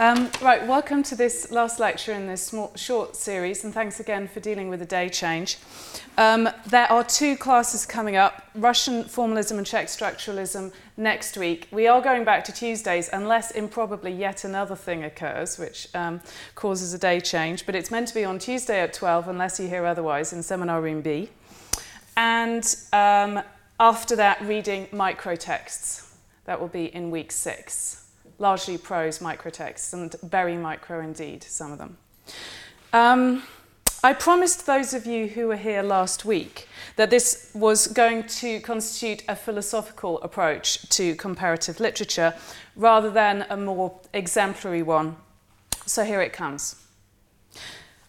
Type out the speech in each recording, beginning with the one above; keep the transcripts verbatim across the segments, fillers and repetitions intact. Um, right, welcome to this last lecture in this small, short series, and thanks again for dealing with the day change. Um, there are two classes coming up, Russian formalism and Czech structuralism, next week. We are going back to Tuesdays, unless improbably yet another thing occurs, which um, causes a day change, but it's meant to be on Tuesday at twelve, unless you hear otherwise, in Seminar Room B. And um, after that, reading microtexts. That will be in week six. Largely prose microtexts, and very micro indeed, some of them. Um, I promised those of you who were here last week that this was going to constitute a philosophical approach to comparative literature rather than a more exemplary one. So here it comes.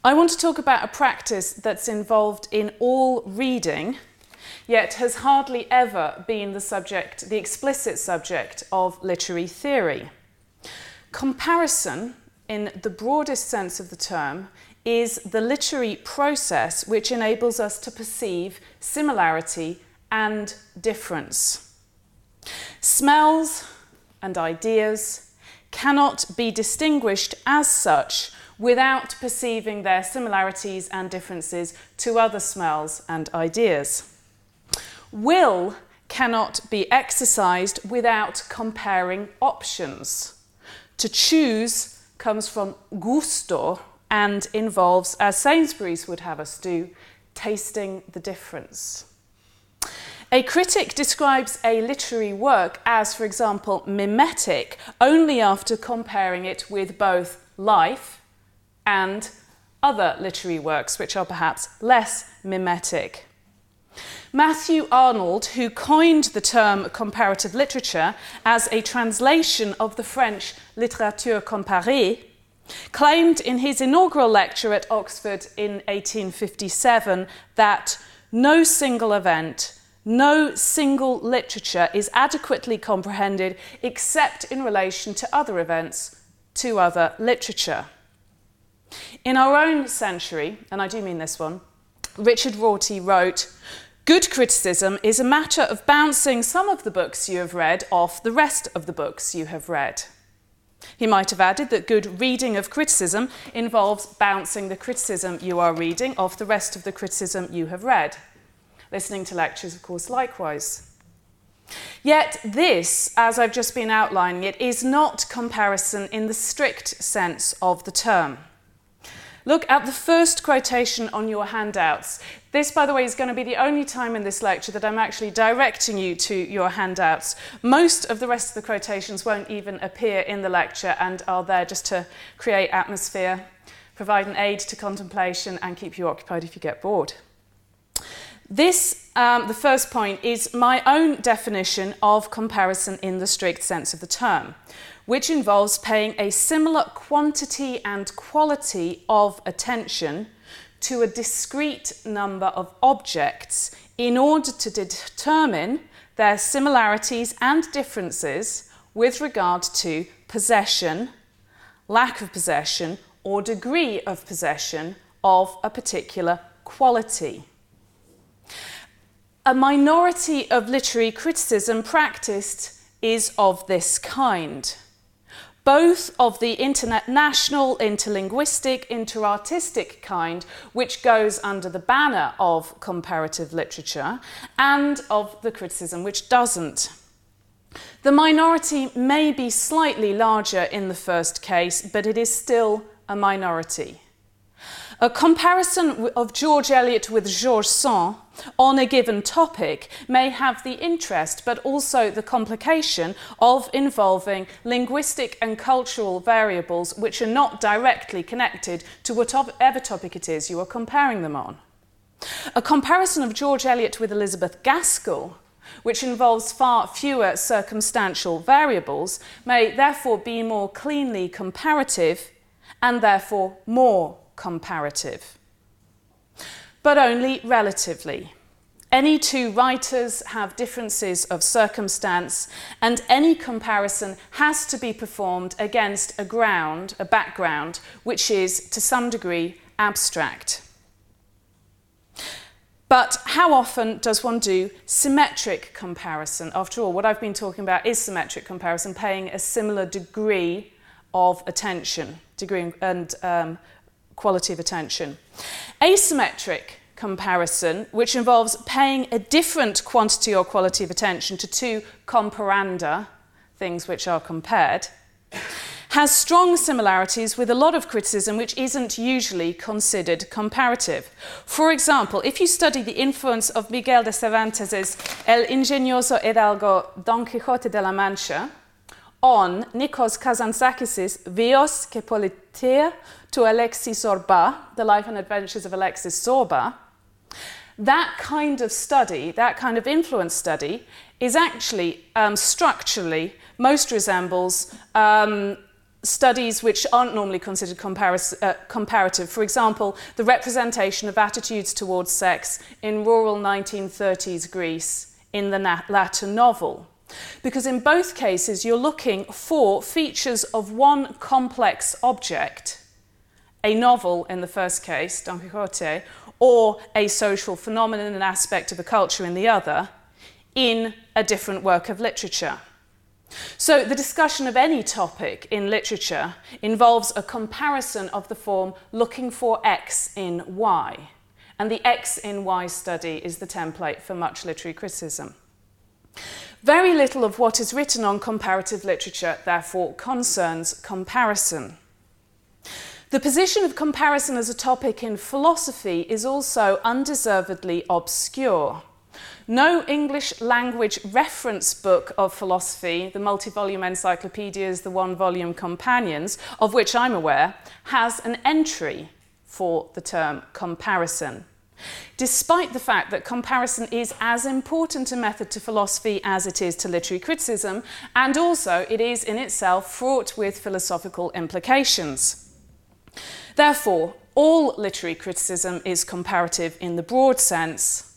I want to talk about a practice that's involved in all reading, yet has hardly ever been the subject, the explicit subject of literary theory. Comparison, in the broadest sense of the term, is the literary process which enables us to perceive similarity and difference. Smells and ideas cannot be distinguished as such without perceiving their similarities and differences to other smells and ideas. Will cannot be exercised without comparing options. To choose comes from gusto and involves, as Sainsbury's would have us do, tasting the difference. A critic describes a literary work as, for example, mimetic only after comparing it with both life and other literary works, which are perhaps less mimetic. Matthew Arnold, who coined the term comparative literature as a translation of the French Littérature Comparée, claimed in his inaugural lecture at Oxford in eighteen fifty-seven that no single event, no single literature is adequately comprehended except in relation to other events, to other literature. In our own century, and I do mean this one, Richard Rorty wrote, "Good criticism is a matter of bouncing some of the books you have read off the rest of the books you have read." He might have added that good reading of criticism involves bouncing the criticism you are reading off the rest of the criticism you have read. Listening to lectures, of course, likewise. Yet this, as I've just been outlining it, is not comparison in the strict sense of the term. Look at the first quotation on your handouts. This, by the way, is going to be the only time in this lecture that I'm actually directing you to your handouts. Most of the rest of the quotations won't even appear in the lecture and are there just to create atmosphere, provide an aid to contemplation, and keep you occupied if you get bored. This, um, the first point, is my own definition of comparison in the strict sense of the term, which involves paying a similar quantity and quality of attention to a discrete number of objects in order to determine their similarities and differences with regard to possession, lack of possession, or degree of possession of a particular quality. A minority of literary criticism practiced is of this kind. Both of the international, interlinguistic, interartistic kind, which goes under the banner of comparative literature, and of the criticism which doesn't. The minority may be slightly larger in the first case, but it is still a minority. A comparison of George Eliot with George Sand on a given topic may have the interest but also the complication of involving linguistic and cultural variables which are not directly connected to whatever topic it is you are comparing them on. A comparison of George Eliot with Elizabeth Gaskell, which involves far fewer circumstantial variables, may therefore be more cleanly comparative and therefore more comparative, but only relatively. Any two writers have differences of circumstance, and any comparison has to be performed against a ground, a background, which is to some degree abstract. But how often does one do symmetric comparison? After all, what I've been talking about is symmetric comparison, paying a similar degree of attention, degree and um, quality of attention. Asymmetric comparison, which involves paying a different quantity or quality of attention to two comparanda, things which are compared, has strong similarities with a lot of criticism which isn't usually considered comparative. For example, if you study the influence of Miguel de Cervantes' El ingenioso Hidalgo Don Quixote de la Mancha on Nikos Kazantzakis' Vios ke Politeia To Alexis Zorba, The Life and Adventures of Alexis Zorba, that kind of study, that kind of influence study, is actually um, structurally most resembles um, studies which aren't normally considered comparis- uh, comparative. For example, the representation of attitudes towards sex in rural nineteen thirties Greece in the na- latter novel. Because in both cases, you're looking for features of one complex object, a novel in the first case, Don Quixote, or a social phenomenon, an aspect of a culture in the other, in a different work of literature. So the discussion of any topic in literature involves a comparison of the form looking for X in Y. And the X in Y study is the template for much literary criticism. Very little of what is written on comparative literature, therefore, concerns comparison. The position of comparison as a topic in philosophy is also undeservedly obscure. No English language reference book of philosophy, the multi-volume encyclopedias, the one-volume companions, of which I'm aware, has an entry for the term comparison, despite the fact that comparison is as important a method to philosophy as it is to literary criticism, and also it is in itself fraught with philosophical implications. Therefore, all literary criticism is comparative in the broad sense.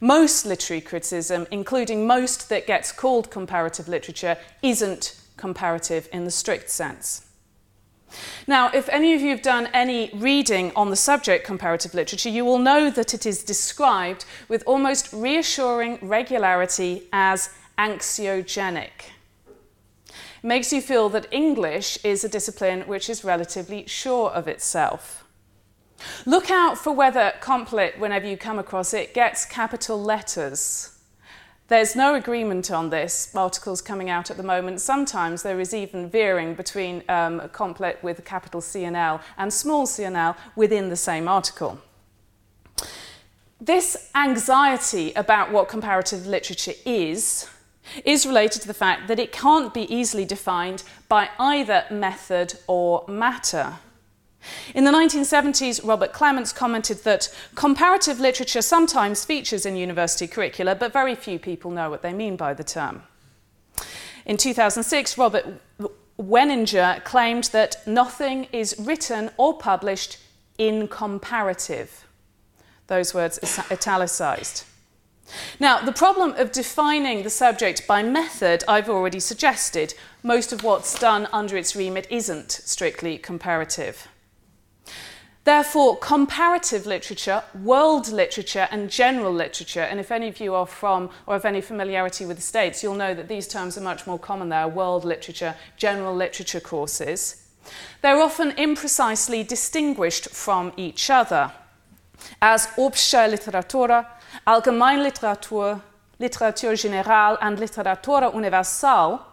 Most literary criticism, including most that gets called comparative literature, isn't comparative in the strict sense. Now, if any of you have done any reading on the subject comparative literature, you will know that it is described with almost reassuring regularity as anxiogenic. It makes you feel that English is a discipline which is relatively sure of itself. Look out for whether complit, whenever you come across it, gets capital letters. There's no agreement on this. Articles coming out at the moment. Sometimes there is even veering between um, complit with capital C and L and small c and L within the same article. This anxiety about what comparative literature is is related to the fact that it can't be easily defined by either method or matter. In the nineteen seventies, Robert Clements commented that comparative literature sometimes features in university curricula, but very few people know what they mean by the term. In two thousand six, Robert Weninger claimed that nothing is written or published in comparative. Those words italicised. Now, the problem of defining the subject by method I've already suggested. Most of what's done under its remit isn't strictly comparative. Therefore, comparative literature, world literature and general literature, and if any of you are from or have any familiarity with the States, you'll know that these terms are much more common there, world literature, general literature courses. They're often imprecisely distinguished from each other as Общая литература, Allgemeinliteratur, Literatur General and Literatura Universal are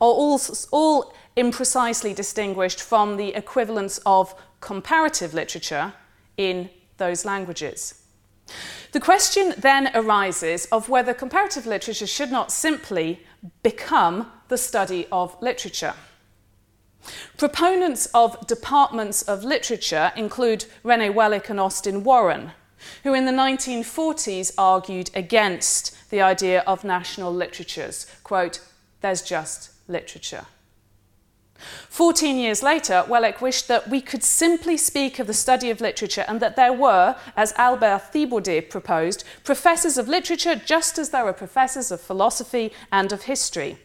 all, all imprecisely distinguished from the equivalents of comparative literature in those languages. The question then arises of whether comparative literature should not simply become the study of literature. Proponents of departments of literature include René Wellek and Austin Warren, who in the nineteen forties argued against the idea of national literatures. Quote, there's just literature. Fourteen years later, Wellek wished that we could simply speak of the study of literature and that there were, as Albert Thibaudet proposed, professors of literature just as there were professors of philosophy and of history.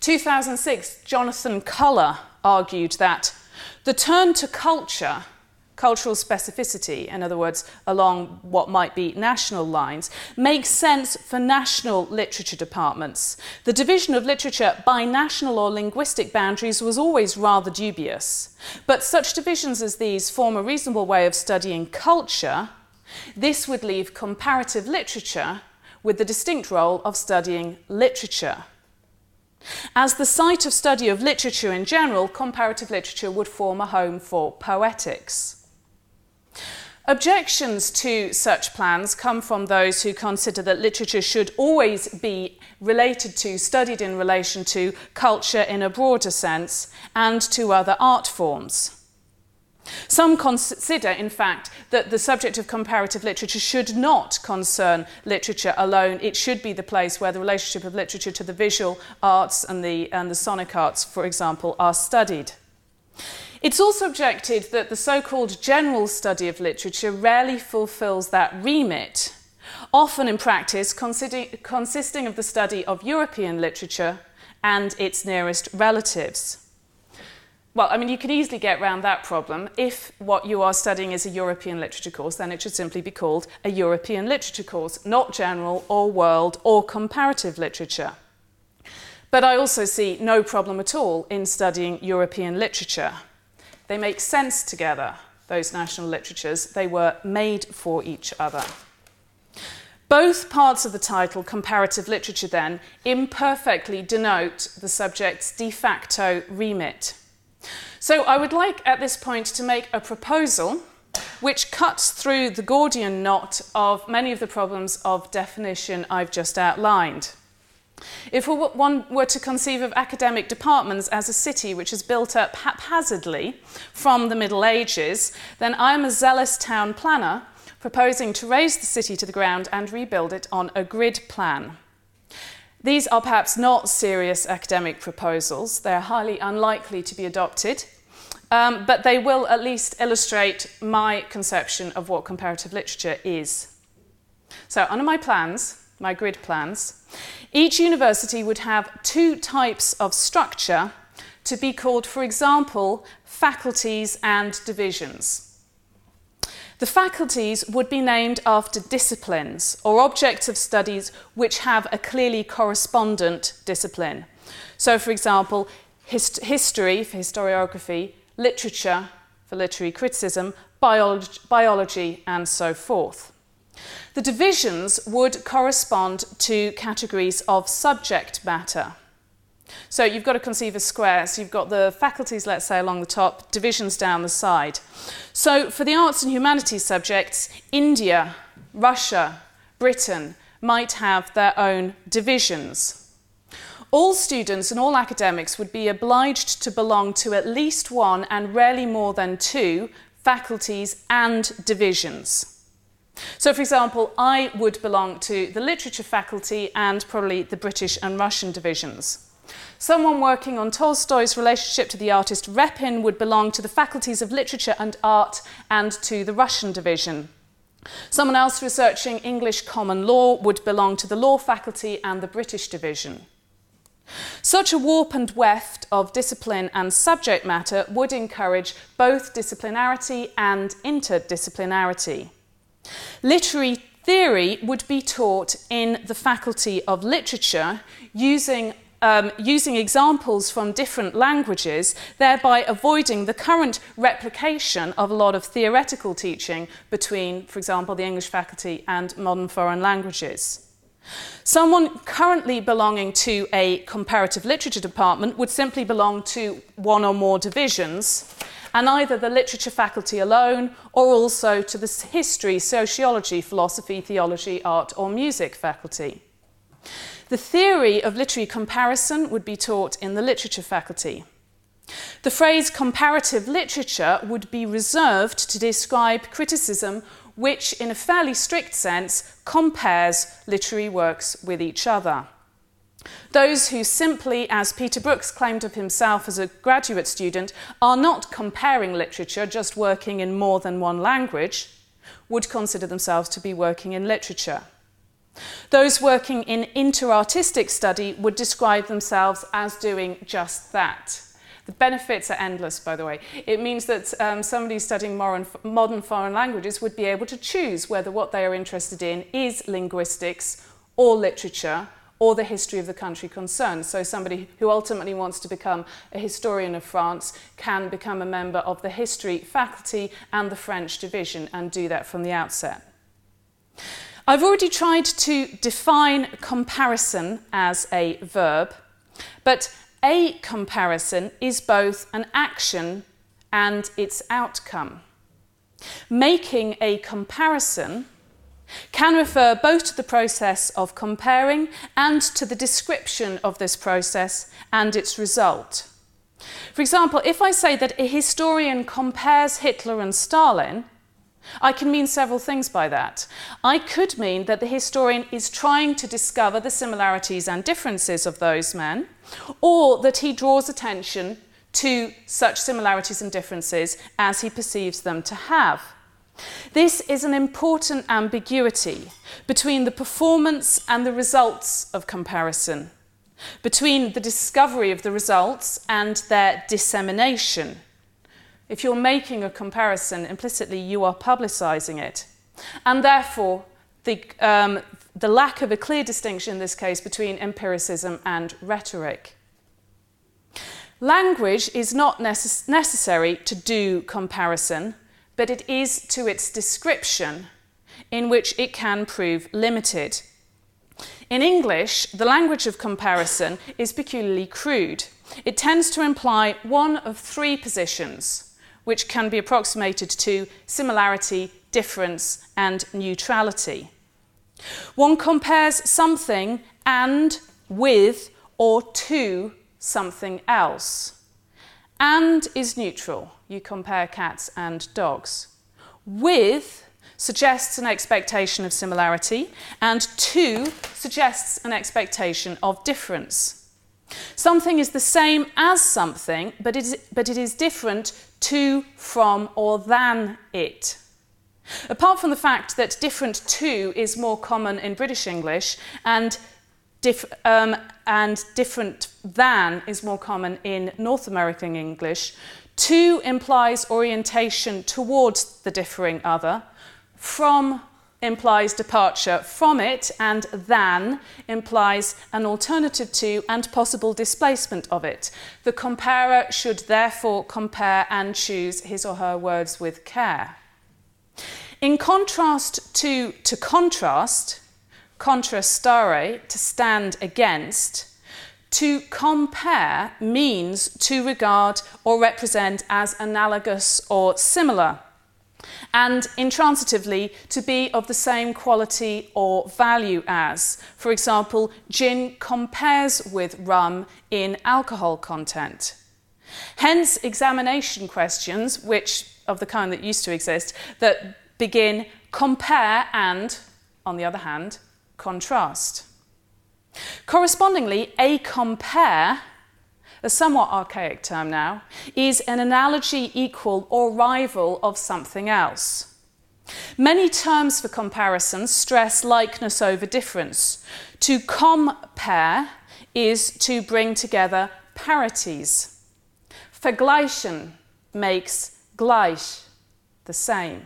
two thousand six, Jonathan Culler argued that the turn to culture, cultural specificity, in other words, along what might be national lines, makes sense for national literature departments. The division of literature by national or linguistic boundaries was always rather dubious. But such divisions as these form a reasonable way of studying culture. This would leave comparative literature with the distinct role of studying literature. As the site of study of literature in general, comparative literature would form a home for poetics. Objections to such plans come from those who consider that literature should always be related to, studied in relation to, culture in a broader sense and to other art forms. Some consider, in fact, that the subject of comparative literature should not concern literature alone. It should be the place where the relationship of literature to the visual arts and the, and the sonic arts, for example, are studied. It's also objected that the so-called general study of literature rarely fulfills that remit, often in practice consisting of the study of European literature and its nearest relatives. Well, I mean, you can easily get round that problem. If what you are studying is a European literature course, then it should simply be called a European literature course, not general or world or comparative literature. But I also see no problem at all in studying European literature. They make sense together, those national literatures. They were made for each other. Both parts of the title, comparative literature, then, imperfectly denote the subject's de facto remit. So I would like at this point to make a proposal which cuts through the Gordian knot of many of the problems of definition I've just outlined. If one were to conceive of academic departments as a city which is built up haphazardly from the Middle Ages, then I am a zealous town planner proposing to raise the city to the ground and rebuild it on a grid plan. These are perhaps not serious academic proposals. They're highly unlikely to be adopted, um, but they will at least illustrate my conception of what comparative literature is. So under my plans, my grid plans, each university would have two types of structure to be called, for example, faculties and divisions. The faculties would be named after disciplines or objects of studies which have a clearly correspondent discipline. So, for example, hist- history for historiography, literature for literary criticism, bio- biology, and so forth. The divisions would correspond to categories of subject matter. So you've got to conceive a square. So you've got the faculties, let's say, along the top, divisions down the side. So for the arts and humanities subjects, India, Russia, Britain might have their own divisions. All students and all academics would be obliged to belong to at least one, and rarely more than two, faculties and divisions. So, for example, I would belong to the literature faculty and probably the British and Russian divisions. Someone working on Tolstoy's relationship to the artist Repin would belong to the faculties of literature and art and to the Russian division. Someone else researching English common law would belong to the law faculty and the British division. Such a warp and weft of discipline and subject matter would encourage both disciplinarity and interdisciplinarity. Literary theory would be taught in the Faculty of Literature using Um, using examples from different languages, thereby avoiding the current replication of a lot of theoretical teaching between, for example, the English faculty and modern foreign languages. Someone currently belonging to a comparative literature department would simply belong to one or more divisions, and either the literature faculty alone or also to the history, sociology, philosophy, theology, art, or music faculty. The theory of literary comparison would be taught in the literature faculty. The phrase comparative literature would be reserved to describe criticism which, in a fairly strict sense, compares literary works with each other. Those who simply, as Peter Brooks claimed of himself as a graduate student, are not comparing literature, just working in more than one language, would consider themselves to be working in literature. Those working in interartistic study would describe themselves as doing just that. The benefits are endless, by the way. It means that um, somebody studying modern, modern foreign languages would be able to choose whether what they are interested in is linguistics or literature or the history of the country concerned. So somebody who ultimately wants to become a historian of France can become a member of the history faculty and the French division and do that from the outset. I've already tried to define comparison as a verb, but a comparison is both an action and its outcome. Making a comparison can refer both to the process of comparing and to the description of this process and its result. For example, if I say that a historian compares Hitler and Stalin, I can mean several things by that. I could mean that the historian is trying to discover the similarities and differences of those men, or that he draws attention to such similarities and differences as he perceives them to have. This is an important ambiguity between the performance and the results of comparison, between the discovery of the results and their dissemination. If you're making a comparison, implicitly you are publicising it. And therefore, the, um, the lack of a clear distinction in this case between empiricism and rhetoric. Language is not necess- necessary to do comparison, but it is to its description, in which it can prove limited. In English, the language of comparison is peculiarly crude. It tends to imply one of three positions, which can be approximated to similarity, difference, and neutrality. One compares something and with or to something else. And is neutral. You compare cats and dogs. With suggests an expectation of similarity, and to suggests an expectation of difference. Something is the same as something, but it is, but it is different to, from, or than it. Apart from the fact that different to is more common in British English, and Dif- um, and different than is more common in North American English. To implies orientation towards the differing other. From implies departure from it, and than implies an alternative to and possible displacement of it. The comparer should therefore compare and choose his or her words with care. In contrast to to contrast, contrastare, to stand against. To compare means to regard or represent as analogous or similar, and intransitively to be of the same quality or value as. For example, gin compares with rum in alcohol content. Hence, examination questions, which of the kind that used to exist, that begin compare and, on the other hand, contrast. Correspondingly, a compare, a somewhat archaic term now, is an analogy equal or rival of something else. Many terms for comparison stress likeness over difference. To compare is to bring together parities. Vergleichen makes gleich, the same.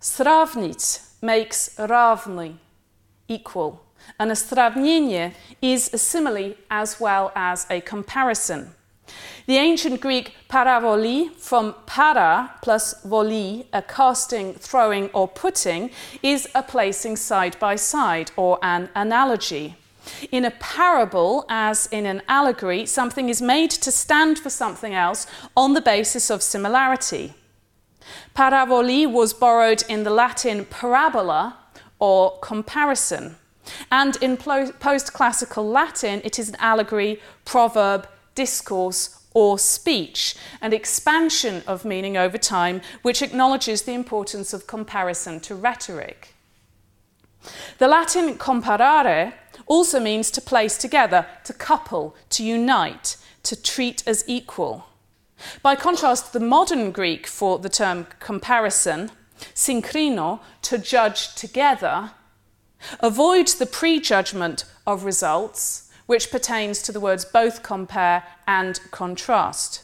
Sravnit makes равный, equal, and a sravnenie is a simile as well as a comparison. The ancient Greek paravoli, from para plus voli, a casting, throwing or putting, is a placing side by side or an analogy. In a parable, as in an allegory, something is made to stand for something else on the basis of similarity. Paravoli was borrowed in the Latin parabola, or comparison. And in post-classical Latin, it is an allegory, proverb, discourse, or speech, an expansion of meaning over time, which acknowledges the importance of comparison to rhetoric. The Latin comparare also means to place together, to couple, to unite, to treat as equal. By contrast, the modern Greek for the term comparison, synkrino, to judge together, avoids the prejudgment of results, which pertains to the words both compare and contrast.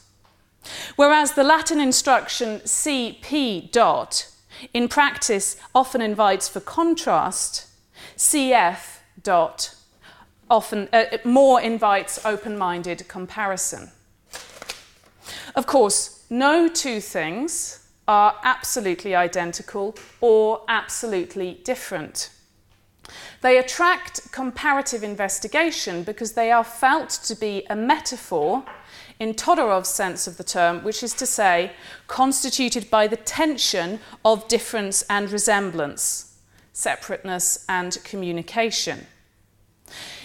Whereas the Latin instruction C P dot in practice often invites for contrast, C F dot often uh, more invites open-minded comparison. Of course, no two things are absolutely identical or absolutely different. They attract comparative investigation because they are felt to be a metaphor in Todorov's sense of the term, which is to say, constituted by the tension of difference and resemblance, separateness and communication.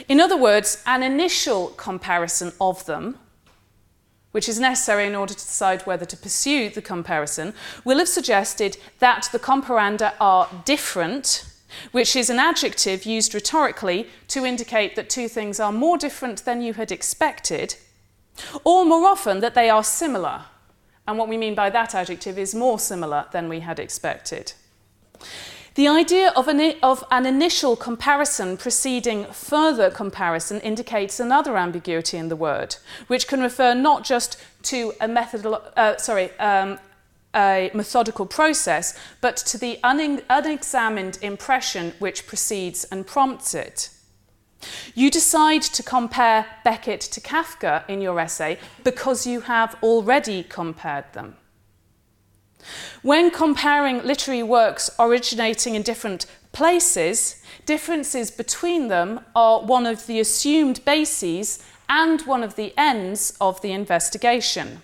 In other words, an initial comparison of them, which is necessary in order to decide whether to pursue the comparison, will have suggested that the comparanda are different, which is an adjective used rhetorically to indicate that two things are more different than you had expected, or more often that they are similar. And what we mean by that adjective is more similar than we had expected. The idea of an, of an initial comparison preceding further comparison indicates another ambiguity in the word, which can refer not just to a, methodolo- uh, sorry, um, a methodical process, but to the un- unexamined impression which precedes and prompts it. You decide to compare Beckett to Kafka in your essay because you have already compared them. When comparing literary works originating in different places, differences between them are one of the assumed bases and one of the ends of the investigation.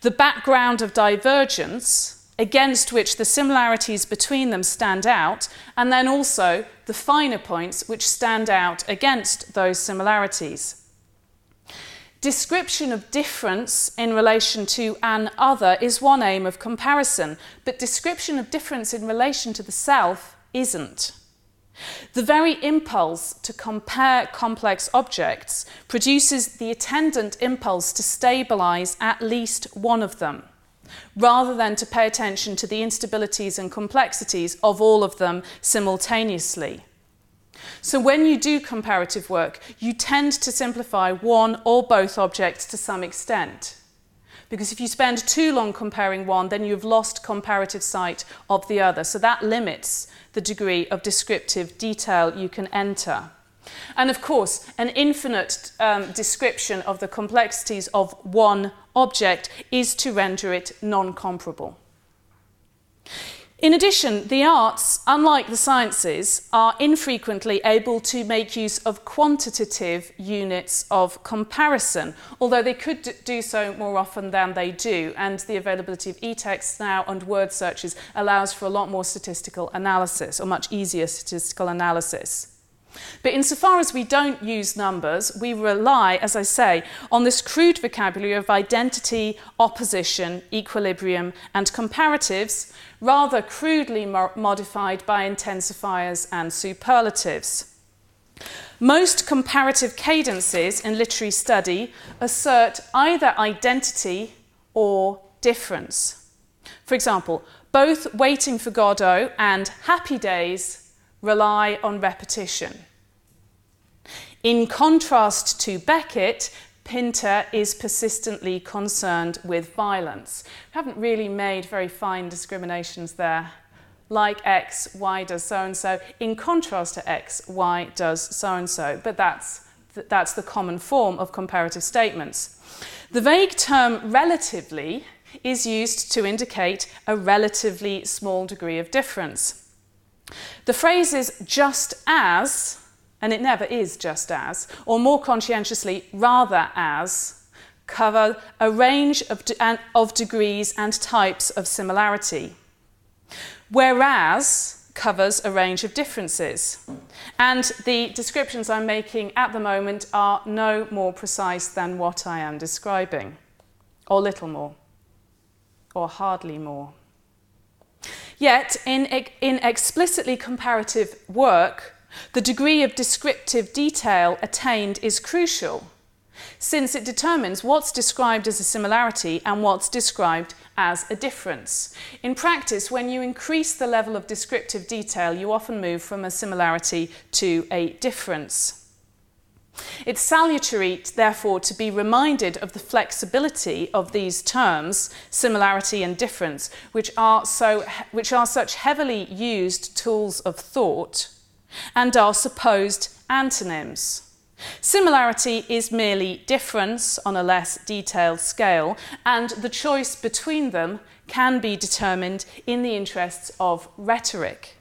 The background of divergence against which the similarities between them stand out, and then also the finer points which stand out against those similarities. Description of difference in relation to an other is one aim of comparison, but description of difference in relation to the self isn't. The very impulse to compare complex objects produces the attendant impulse to stabilise at least one of them, rather than to pay attention to the instabilities and complexities of all of them simultaneously. So when you do comparative work, you tend to simplify one or both objects to some extent, because if you spend too long comparing one, then you've lost comparative sight of the other. So that limits the degree of descriptive detail you can enter. And of course, an infinite um, description of the complexities of one object is to render it non-comparable. In addition, the arts, unlike the sciences, are infrequently able to make use of quantitative units of comparison, although they could do so more often than they do, and the availability of e-texts now and word searches allows for a lot more statistical analysis, or much easier statistical analysis. But insofar as we don't use numbers, we rely, as I say, on this crude vocabulary of identity, opposition, equilibrium, and comparatives, rather crudely mo- modified by intensifiers and superlatives. Most comparative cadences in literary study assert either identity or difference. For example, both Waiting for Godot and Happy Days rely on repetition. In contrast to Beckett, Pinter is persistently concerned with violence. We haven't really made very fine discriminations there. Like X, Y does so-and-so. In contrast to X, Y does so-and-so. But that's th- that's the common form of comparative statements. The vague term relatively is used to indicate a relatively small degree of difference. The phrase is just as, and it never is just as, or more conscientiously, rather as, cover a range of, de- of degrees and types of similarity. Whereas covers a range of differences. And the descriptions I'm making at the moment are no more precise than what I am describing, or little more, or hardly more. Yet, in, in explicitly comparative work, the degree of descriptive detail attained is crucial, since it determines what's described as a similarity and what's described as a difference. In practice, when you increase the level of descriptive detail, you often move from a similarity to a difference. It's salutary, therefore, to be reminded of the flexibility of these terms, similarity and difference, which are, so, which are such heavily used tools of thought and are supposed antonyms. Similarity is merely difference on a less detailed scale, and the choice between them can be determined in the interests of rhetoric.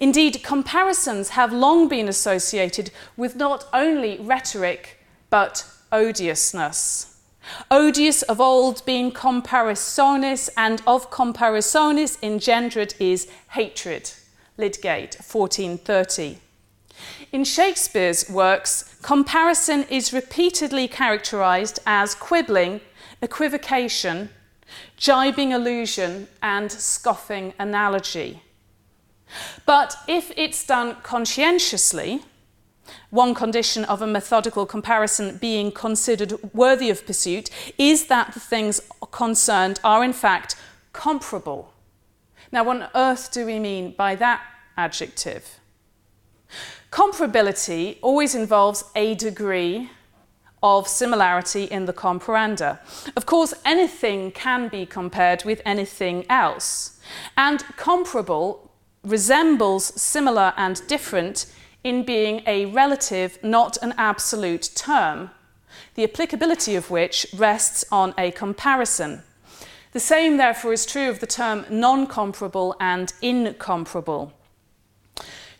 Indeed, comparisons have long been associated with not only rhetoric, but odiousness. Odious of old being comparisonis, and of comparisonis engendered is hatred. Lydgate, fourteen thirty. In Shakespeare's works, comparison is repeatedly characterised as quibbling, equivocation, jibing allusion, and scoffing analogy. But if it's done conscientiously, one condition of a methodical comparison being considered worthy of pursuit is that the things concerned are in fact comparable. Now, what on earth do we mean by that adjective? Comparability always involves a degree of similarity in the comparanda. Of course, anything can be compared with anything else, and comparable resembles similar and different in being a relative, not an absolute term, the applicability of which rests on a comparison. The same, therefore, is true of the term non-comparable and incomparable.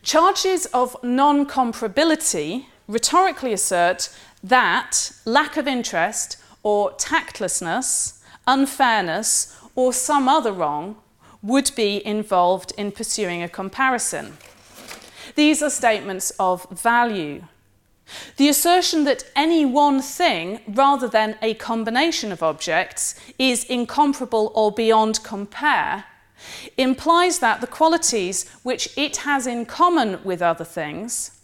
Charges of non-comparability rhetorically assert that lack of interest or tactlessness, unfairness, or some other wrong would be involved in pursuing a comparison. These are statements of value. The assertion that any one thing, rather than a combination of objects, is incomparable or beyond compare implies that the qualities which it has in common with other things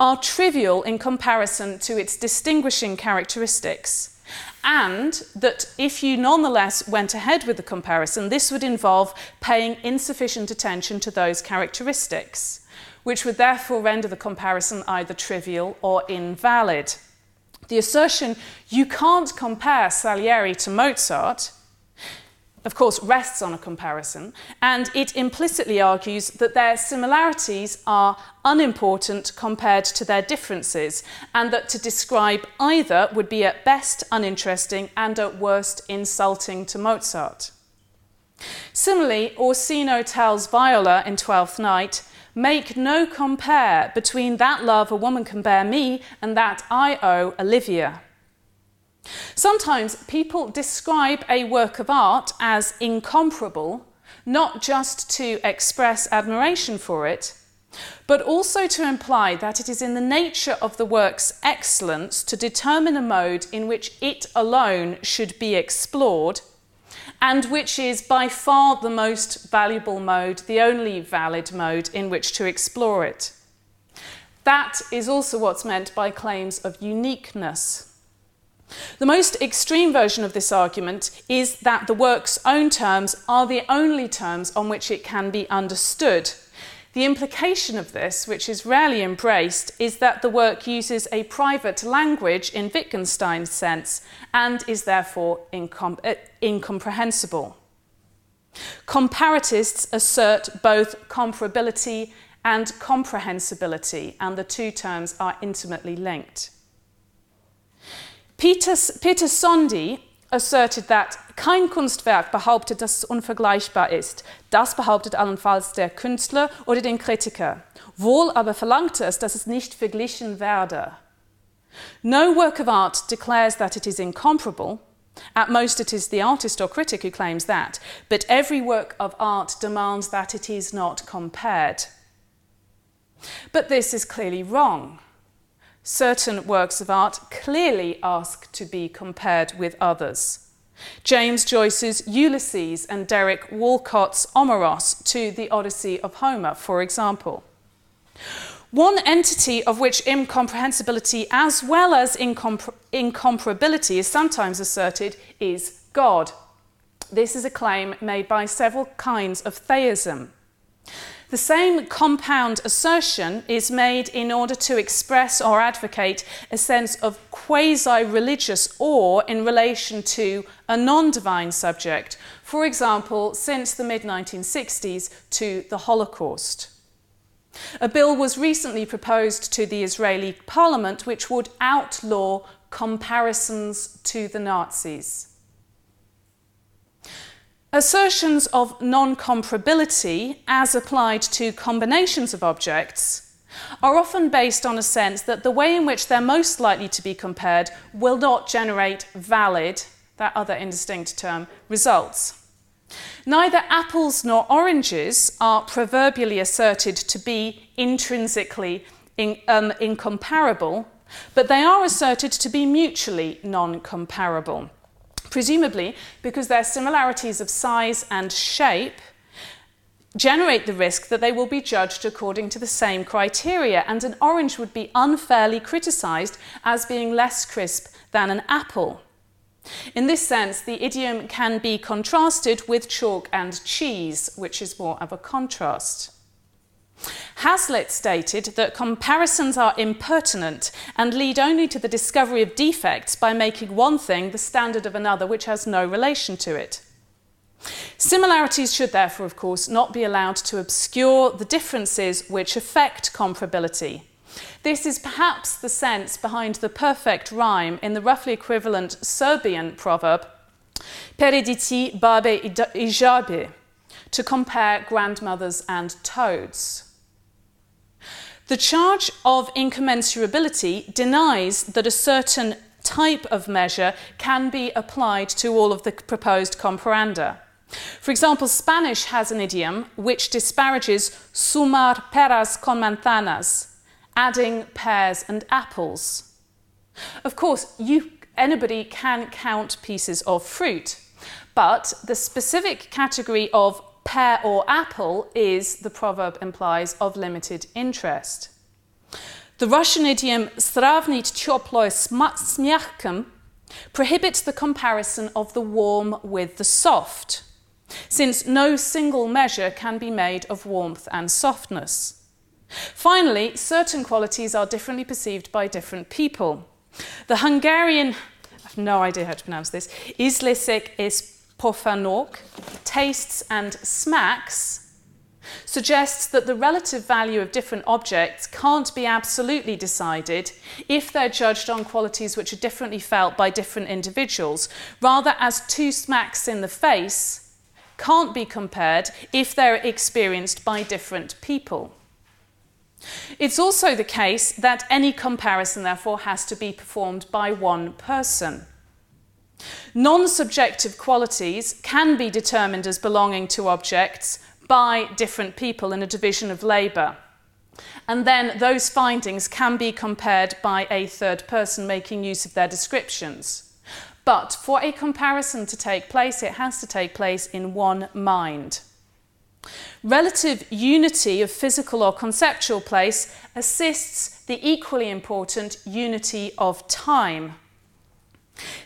are trivial in comparison to its distinguishing characteristics, and that if you nonetheless went ahead with the comparison, this would involve paying insufficient attention to those characteristics, which would therefore render the comparison either trivial or invalid. The assertion, you can't compare Salieri to Mozart, of course, rests on a comparison, and it implicitly argues that their similarities are unimportant compared to their differences, and that to describe either would be at best uninteresting and at worst insulting to Mozart. Similarly, Orsino tells Viola in Twelfth Night, make no compare between that love a woman can bear me and that I owe Olivia. Sometimes people describe a work of art as incomparable, not just to express admiration for it, but also to imply that it is in the nature of the work's excellence to determine a mode in which it alone should be explored, and which is by far the most valuable mode, the only valid mode in which to explore it. That is also what's meant by claims of uniqueness. The most extreme version of this argument is that the work's own terms are the only terms on which it can be understood. The implication of this, which is rarely embraced, is that the work uses a private language in Wittgenstein's sense and is therefore incom- uh, incomprehensible. Comparatists assert both comparability and comprehensibility, and the two terms are intimately linked. Peter, Peter Sondi asserted that kein Kunstwerk behauptet, dass es unvergleichbar ist. Das behauptet allenfalls der Künstler oder den Kritiker. Wohl aber verlangte es, dass es nicht verglichen werde. No work of art declares that it is incomparable. At most it is the artist or critic who claims that. But every work of art demands that it is not compared. But this is clearly wrong. Certain works of art clearly ask to be compared with others. James Joyce's Ulysses and Derek Walcott's Omeros to the Odyssey of Homer, for example. One entity of which incomprehensibility as well as incompar- incomparability is sometimes asserted is God. This is a claim made by several kinds of theism. The same compound assertion is made in order to express or advocate a sense of quasi-religious awe in relation to a non-divine subject, for example, since the mid nineteen sixties to the Holocaust. A bill was recently proposed to the Israeli parliament which would outlaw comparisons to the Nazis. Assertions of non-comparability, as applied to combinations of objects, are often based on a sense that the way in which they're most likely to be compared will not generate valid, that other indistinct term, results. Neither apples nor oranges are proverbially asserted to be intrinsically in, um, incomparable, but they are asserted to be mutually non-comparable, presumably because their similarities of size and shape generate the risk that they will be judged according to the same criteria, and an orange would be unfairly criticised as being less crisp than an apple. In this sense, the idiom can be contrasted with chalk and cheese, which is more of a contrast. Hazlitt stated that comparisons are impertinent and lead only to the discovery of defects by making one thing the standard of another which has no relation to it. Similarities should therefore, of course, not be allowed to obscure the differences which affect comparability. This is perhaps the sense behind the perfect rhyme in the roughly equivalent Serbian proverb, Perediti babe i žabe, to compare grandmothers and toads. The charge of incommensurability denies that a certain type of measure can be applied to all of the proposed comparanda. For example, Spanish has an idiom which disparages sumar peras con manzanas, adding pears and apples. Of course, you, anybody can count pieces of fruit, but the specific category of pear or apple is, the proverb implies, of limited interest. The Russian idiom "сравнить теплое с мягким" prohibits the comparison of the warm with the soft, since no single measure can be made of warmth and softness. Finally, certain qualities are differently perceived by different people. The Hungarian, I have no idea how to pronounce this, ízlések is Pofanork, tastes and smacks, suggests that the relative value of different objects can't be absolutely decided if they're judged on qualities which are differently felt by different individuals, rather as two smacks in the face can't be compared if they're experienced by different people. It's also the case that any comparison, therefore, has to be performed by one person. Non-subjective qualities can be determined as belonging to objects by different people in a division of labour. And then those findings can be compared by a third person making use of their descriptions. But for a comparison to take place, it has to take place in one mind. Relative unity of physical or conceptual place assists the equally important unity of time.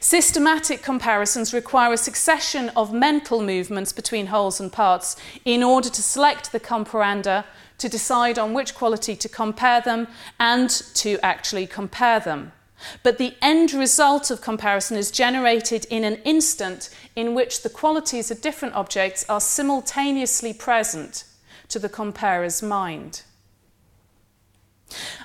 Systematic comparisons require a succession of mental movements between wholes and parts in order to select the comparanda, to decide on which quality to compare them, and to actually compare them. But the end result of comparison is generated in an instant in which the qualities of different objects are simultaneously present to the comparer's mind.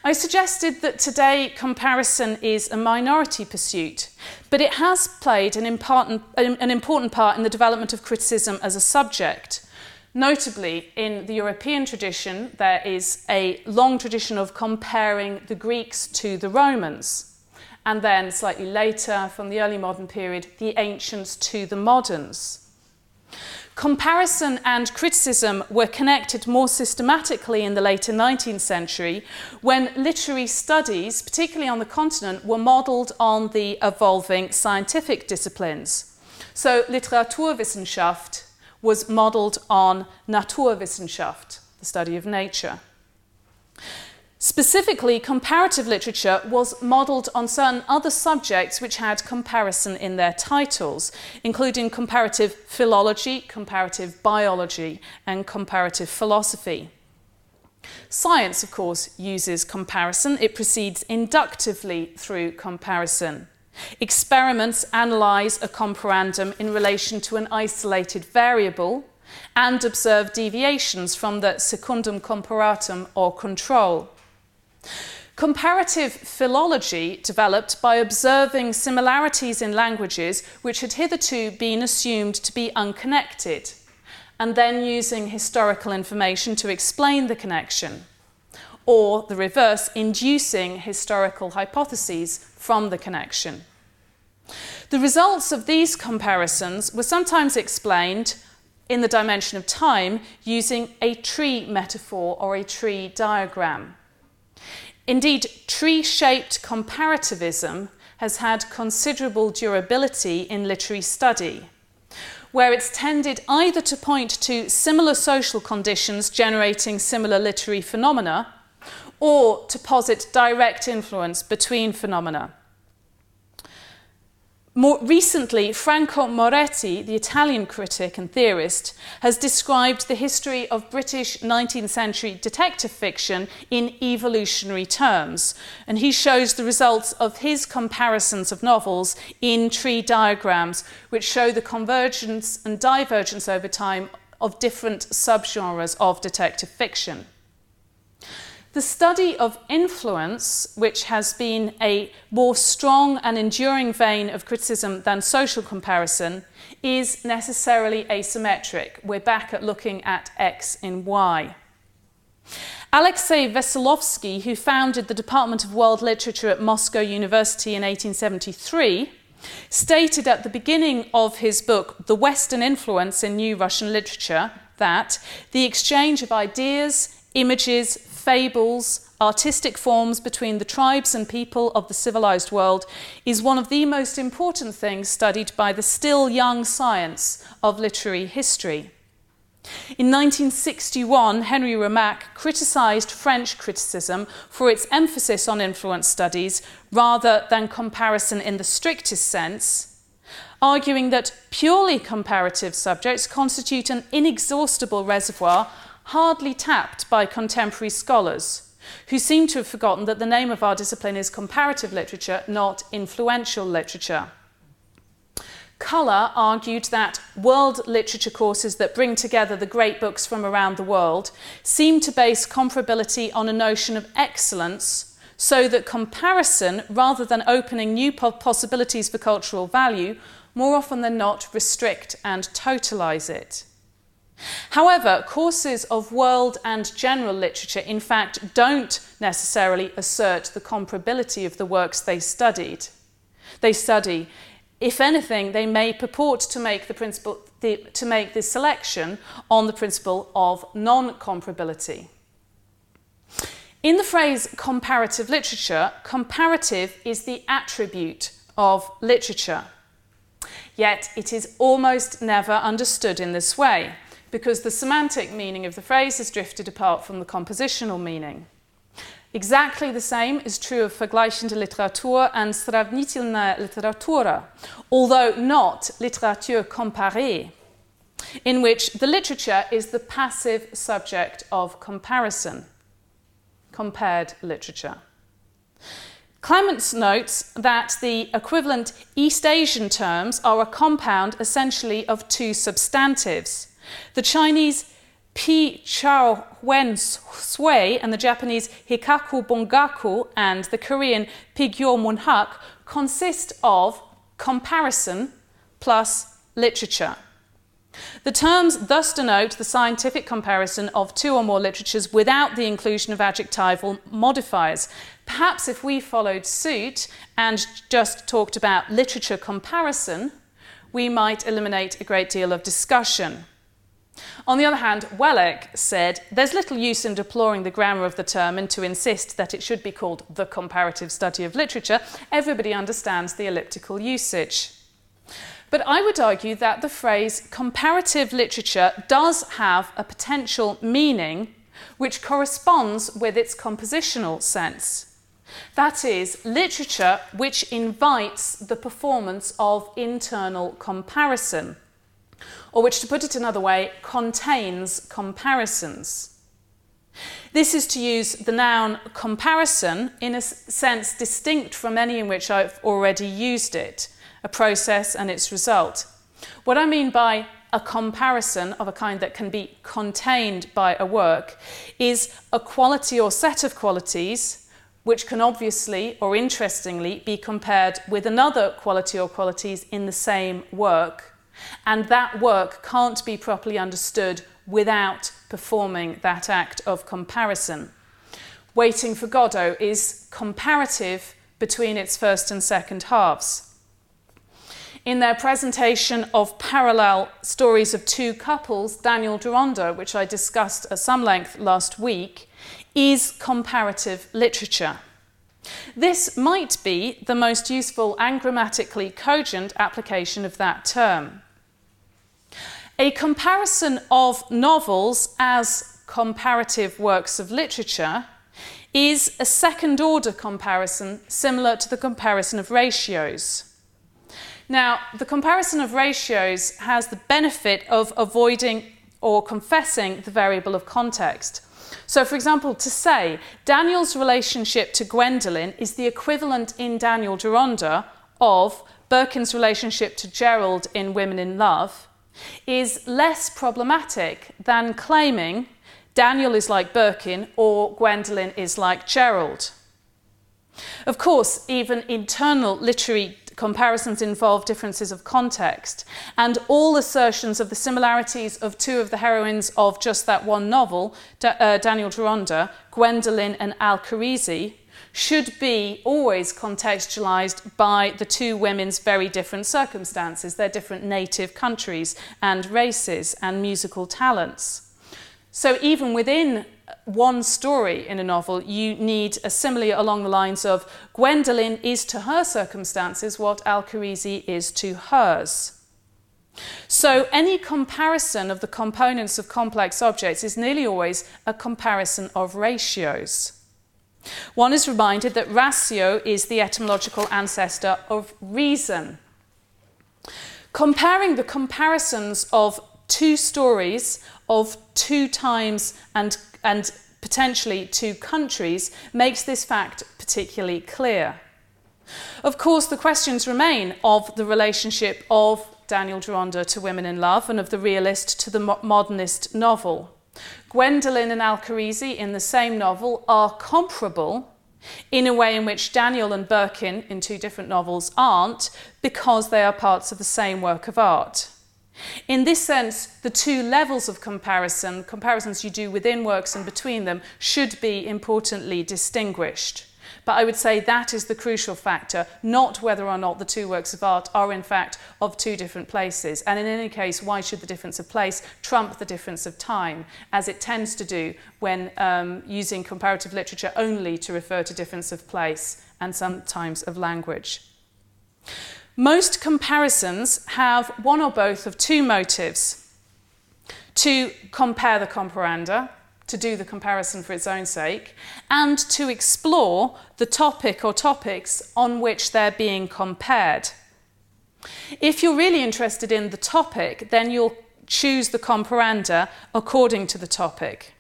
I suggested that today comparison is a minority pursuit, but it has played an important, an important part in the development of criticism as a subject. Notably, in the European tradition, there is a long tradition of comparing the Greeks to the Romans, and then slightly later, from the early modern period, the ancients to the moderns. Comparison and criticism were connected more systematically in the later nineteenth century, when literary studies, particularly on the continent, were modelled on the evolving scientific disciplines. So Literaturwissenschaft was modelled on Naturwissenschaft, the study of nature. Specifically, comparative literature was modelled on certain other subjects which had comparison in their titles, including comparative philology, comparative biology, and comparative philosophy. Science, of course, uses comparison. It proceeds inductively through comparison. Experiments analyse a comparandum in relation to an isolated variable and observe deviations from the secundum comparatum or control. Comparative philology developed by observing similarities in languages which had hitherto been assumed to be unconnected, and then using historical information to explain the connection, or the reverse, inducing historical hypotheses from the connection. The results of these comparisons were sometimes explained in the dimension of time using a tree metaphor or a tree diagram. Indeed, tree-shaped comparativism has had considerable durability in literary study, where it's tended either to point to similar social conditions generating similar literary phenomena, or to posit direct influence between phenomena. More recently, Franco Moretti, the Italian critic and theorist, has described the history of British nineteenth century detective fiction in evolutionary terms, and he shows the results of his comparisons of novels in tree diagrams, which show the convergence and divergence over time of different subgenres of detective fiction. The study of influence, which has been a more strong and enduring vein of criticism than social comparison, is necessarily asymmetric. We're back at looking at X in Y. Alexei Veselovsky, who founded the Department of World Literature at Moscow University in eighteen seventy-three, stated at the beginning of his book, The Western Influence in New Russian Literature, that the exchange of ideas, images, fables, artistic forms between the tribes and people of the civilized world is one of the most important things studied by the still young science of literary history. In nineteen sixty-one, Henri Ramac criticized French criticism for its emphasis on influence studies rather than comparison in the strictest sense, arguing that purely comparative subjects constitute an inexhaustible reservoir hardly tapped by contemporary scholars, who seem to have forgotten that the name of our discipline is comparative literature, not influential literature. Culler argued that world literature courses that bring together the great books from around the world seem to base comparability on a notion of excellence, so that comparison, rather than opening new possibilities for cultural value, more often than not restrict and totalize it. However, courses of world and general literature, in fact, don't necessarily assert the comparability of the works they studied. They study. If anything, they may purport to make the principle, the, to make this selection on the principle of non-comparability. In the phrase comparative literature, comparative is the attribute of literature. Yet it is almost never understood in this way, because the semantic meaning of the phrase has drifted apart from the compositional meaning. Exactly the same is true of vergleichende Literatur and сравнительная Literatura, although not Littérature Comparée, in which the literature is the passive subject of comparison, compared literature. Clements notes that the equivalent East Asian terms are a compound essentially of two substantives, the Chinese Pi Chao Wen Sui and the Japanese Hikaku Bungaku and the Korean Pigyo Munhak consist of comparison plus literature. The terms thus denote the scientific comparison of two or more literatures without the inclusion of adjectival modifiers. Perhaps if we followed suit and just talked about literature comparison, we might eliminate a great deal of discussion. On the other hand, Wellek said, there's little use in deploring the grammar of the term and to insist that it should be called the comparative study of literature. Everybody understands the elliptical usage. But I would argue that the phrase comparative literature does have a potential meaning which corresponds with its compositional sense. That is, literature which invites the performance of internal comparison, or which, to put it another way, contains comparisons. This is to use the noun comparison in a sense distinct from any in which I've already used it, a process and its result. What I mean by a comparison of a kind that can be contained by a work is a quality or set of qualities which can obviously or interestingly be compared with another quality or qualities in the same work, and that work can't be properly understood without performing that act of comparison. Waiting for Godot is comparative between its first and second halves. In their presentation of parallel stories of two couples, Daniel Deronda, which I discussed at some length last week, is comparative literature. This might be the most useful and grammatically cogent application of that term. A comparison of novels as comparative works of literature is a second-order comparison similar to the comparison of ratios. Now, the comparison of ratios has the benefit of avoiding or confessing the variable of context. So, for example, to say Daniel's relationship to Gwendolen is the equivalent in Daniel Deronda of Birkin's relationship to Gerald in Women in Love is less problematic than claiming Daniel is like Birkin or Gwendolen is like Gerald. Of course, even internal literary comparisons involve differences of context, and all assertions of the similarities of two of the heroines of just that one novel, D- uh, Daniel Deronda, Gwendolen and Alcarizi, should be always contextualised by the two women's very different circumstances, their different native countries and races and musical talents. So even within one story in a novel, you need a simile along the lines of Gwendolen is to her circumstances what Alcarizi is to hers. So any comparison of the components of complex objects is nearly always a comparison of ratios. One is reminded that ratio is the etymological ancestor of reason. Comparing the comparisons of two stories of two times and and potentially two countries makes this fact particularly clear. Of course, the questions remain of the relationship of Daniel Deronda to Women in Love and of the realist to the mo- modernist novel. Gwendolen and Alcarizi in the same novel are comparable in a way in which Daniel and Birkin in two different novels aren't, because they are parts of the same work of art. In this sense, the two levels of comparison, comparisons you do within works and between them, should be importantly distinguished. But I would say that is the crucial factor, not whether or not the two works of art are in fact of two different places. And in any case, why should the difference of place trump the difference of time, as it tends to do when um, using comparative literature only to refer to difference of place and sometimes of language. Most comparisons have one or both of two motives: to compare the comparanda, to do the comparison for its own sake, and to explore the topic or topics on which they're being compared. If you're really interested in the topic, then you'll choose the comparanda according to the topic.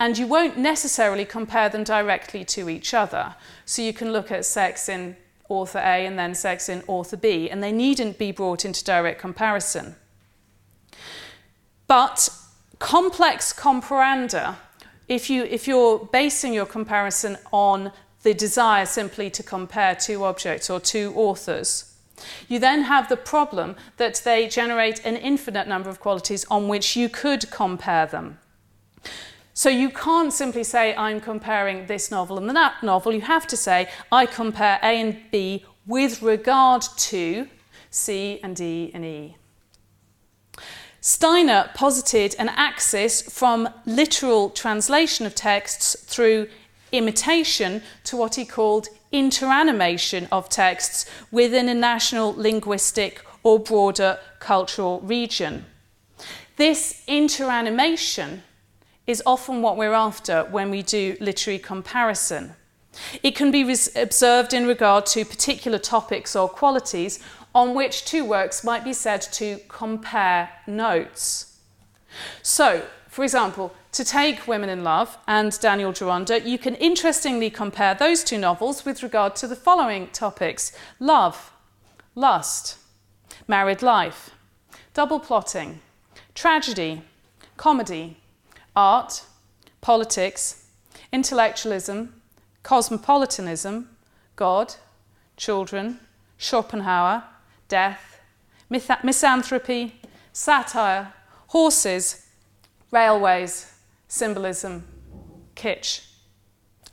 And you won't necessarily compare them directly to each other. So you can look at sex in author A and then sex in author B, and they needn't be brought into direct comparison. But complex comparanda, if you, if you're basing your comparison on the desire simply to compare two objects or two authors, you then have the problem that they generate an infinite number of qualities on which you could compare them. So you can't simply say, I'm comparing this novel and that novel. You have to say, I compare A and B with regard to C and D and E. Steiner posited an axis from literal translation of texts through imitation to what he called interanimation of texts within a national, linguistic, or broader cultural region. This interanimation is often what we're after when we do literary comparison. It can be res- observed in regard to particular topics or qualities on which two works might be said to compare notes. So, for example, to take Women in Love and Daniel Deronda, you can interestingly compare those two novels with regard to the following topics: love, lust, married life, double plotting, tragedy, comedy, art, politics, intellectualism, cosmopolitanism, God, children, Schopenhauer, death, myth- misanthropy, satire, horses, railways, symbolism, kitsch,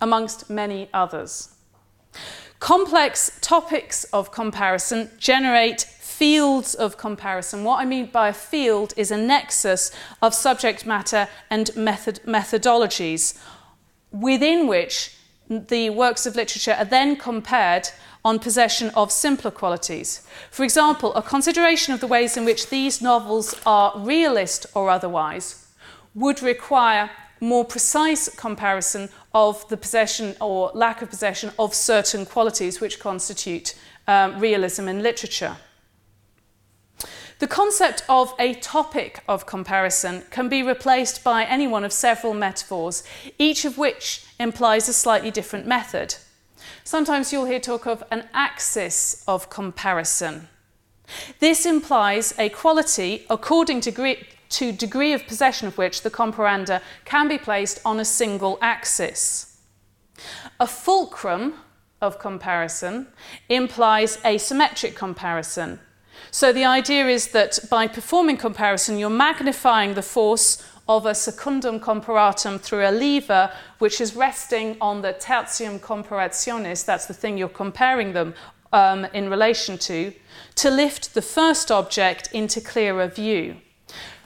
amongst many others. Complex topics of comparison generate fields of comparison. What I mean by a field is a nexus of subject matter and method- methodologies within which the works of literature are then compared on possession of simpler qualities. For example, a consideration of the ways in which these novels are realist or otherwise would require more precise comparison of the possession or lack of possession of certain qualities which constitute um, realism in literature. The concept of a topic of comparison can be replaced by any one of several metaphors, each of which implies a slightly different method. Sometimes you'll hear talk of an axis of comparison. This implies a quality according to degree, to degree of possession of which the comparanda can be placed on a single axis. A fulcrum of comparison implies asymmetric comparison. So the idea is that by performing comparison, you're magnifying the force of a secundum comparatum through a lever which is resting on the tertium comparationis, that's the thing you're comparing them um, in relation to, to lift the first object into clearer view.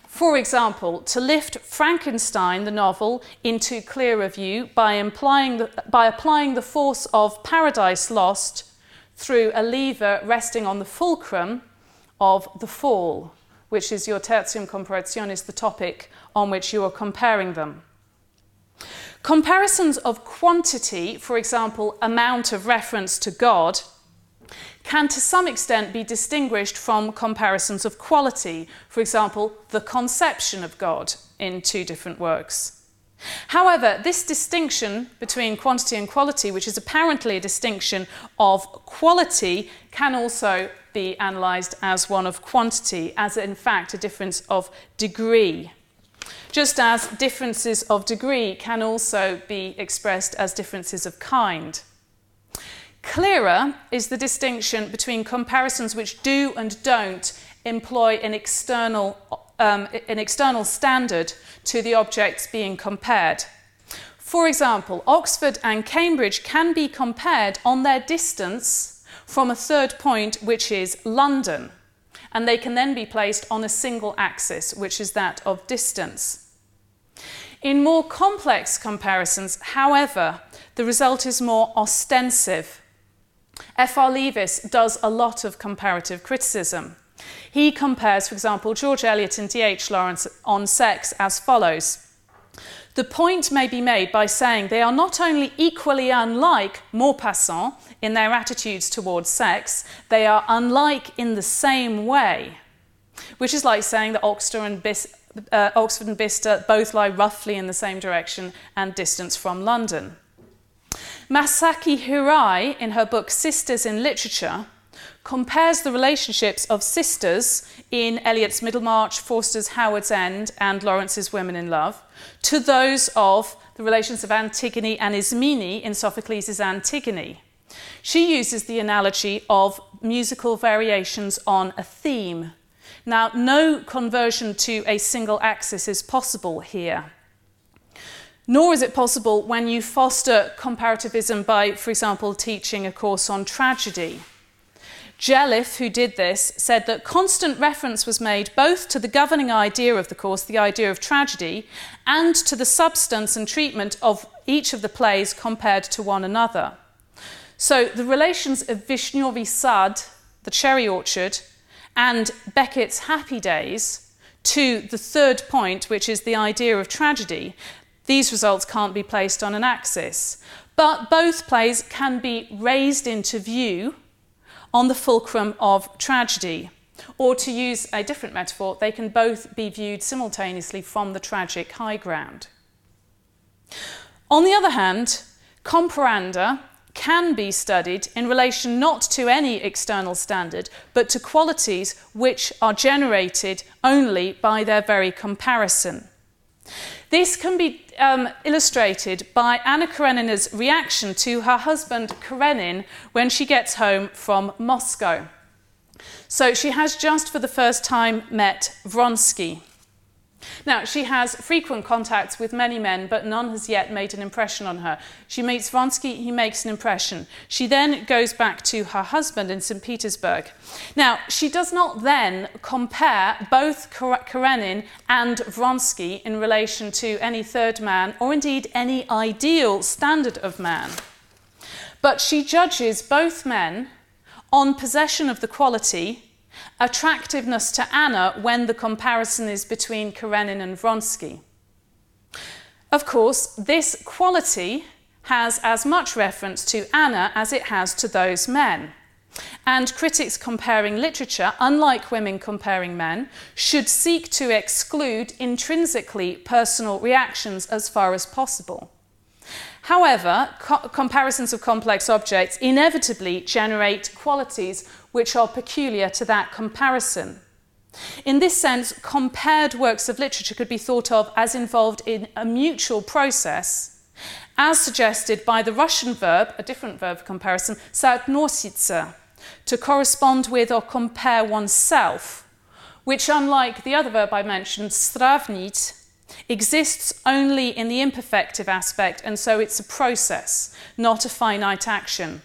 For example, to lift Frankenstein, the novel, into clearer view by, implying the, by applying the force of Paradise Lost through a lever resting on the fulcrum of the Fall, which is your tertium comparationis, the topic on which you are comparing them. Comparisons of quantity, for example, amount of reference to God, can to some extent be distinguished from comparisons of quality, for example, the conception of God in two different works. However, this distinction between quantity and quality, which is apparently a distinction of quality, can also be analysed as one of quantity, as in fact a difference of degree. Just as differences of degree can also be expressed as differences of kind. Clearer is the distinction between comparisons which do and don't employ an external Um, an external standard to the objects being compared. For example, Oxford and Cambridge can be compared on their distance from a third point, which is London, and they can then be placed on a single axis, which is that of distance. In more complex comparisons, however, the result is more ostensive. F. R. Leavis does a lot of comparative criticism. He compares, for example, George Eliot and D. H. Lawrence on sex as follows. The point may be made by saying they are not only equally unlike Maupassant in their attitudes towards sex, they are unlike in the same way, which is like saying that Oxford and Bis- uh, Oxford and Bicester both lie roughly in the same direction and distance from London. Masaki Hirai, in her book Sisters in Literature, compares the relationships of sisters in Eliot's Middlemarch, Forster's Howards End, and Lawrence's Women in Love to those of the relations of Antigone and Ismene in Sophocles' Antigone. She uses the analogy of musical variations on a theme. Now, no conversion to a single axis is possible here. Nor is it possible when you foster comparativism by, for example, teaching a course on tragedy. Jelliffe, who did this, said that constant reference was made both to the governing idea of the course, the idea of tragedy, and to the substance and treatment of each of the plays compared to one another. So the relations of Vishnuvi Sad, the cherry orchard, and Beckett's Happy Days to the third point, which is the idea of tragedy, these results can't be placed on an axis. But both plays can be raised into view on the fulcrum of tragedy. Or to use a different metaphor, they can both be viewed simultaneously from the tragic high ground. On the other hand, comparanda can be studied in relation not to any external standard, but to qualities which are generated only by their very comparison. This can be um, illustrated by Anna Karenina's reaction to her husband Karenin when she gets home from Moscow. So she has just for the first time met Vronsky. Now, she has frequent contacts with many men, but none has yet made an impression on her. She meets Vronsky, he makes an impression. She then goes back to her husband in Saint Petersburg. Now, she does not then compare both Karenin and Vronsky in relation to any third man, or indeed any ideal standard of man. But she judges both men on possession of the quality attractiveness to Anna when the comparison is between Karenin and Vronsky. Of course, this quality has as much reference to Anna as it has to those men. And critics comparing literature, unlike women comparing men, should seek to exclude intrinsically personal reactions as far as possible. However, co- comparisons of complex objects inevitably generate qualities which are peculiar to that comparison. In this sense, compared works of literature could be thought of as involved in a mutual process, as suggested by the Russian verb, a different verb for comparison, соотноситься, to correspond with or compare oneself, which, unlike the other verb I mentioned, сравнить, exists only in the imperfective aspect, and so it's a process, not a finite action.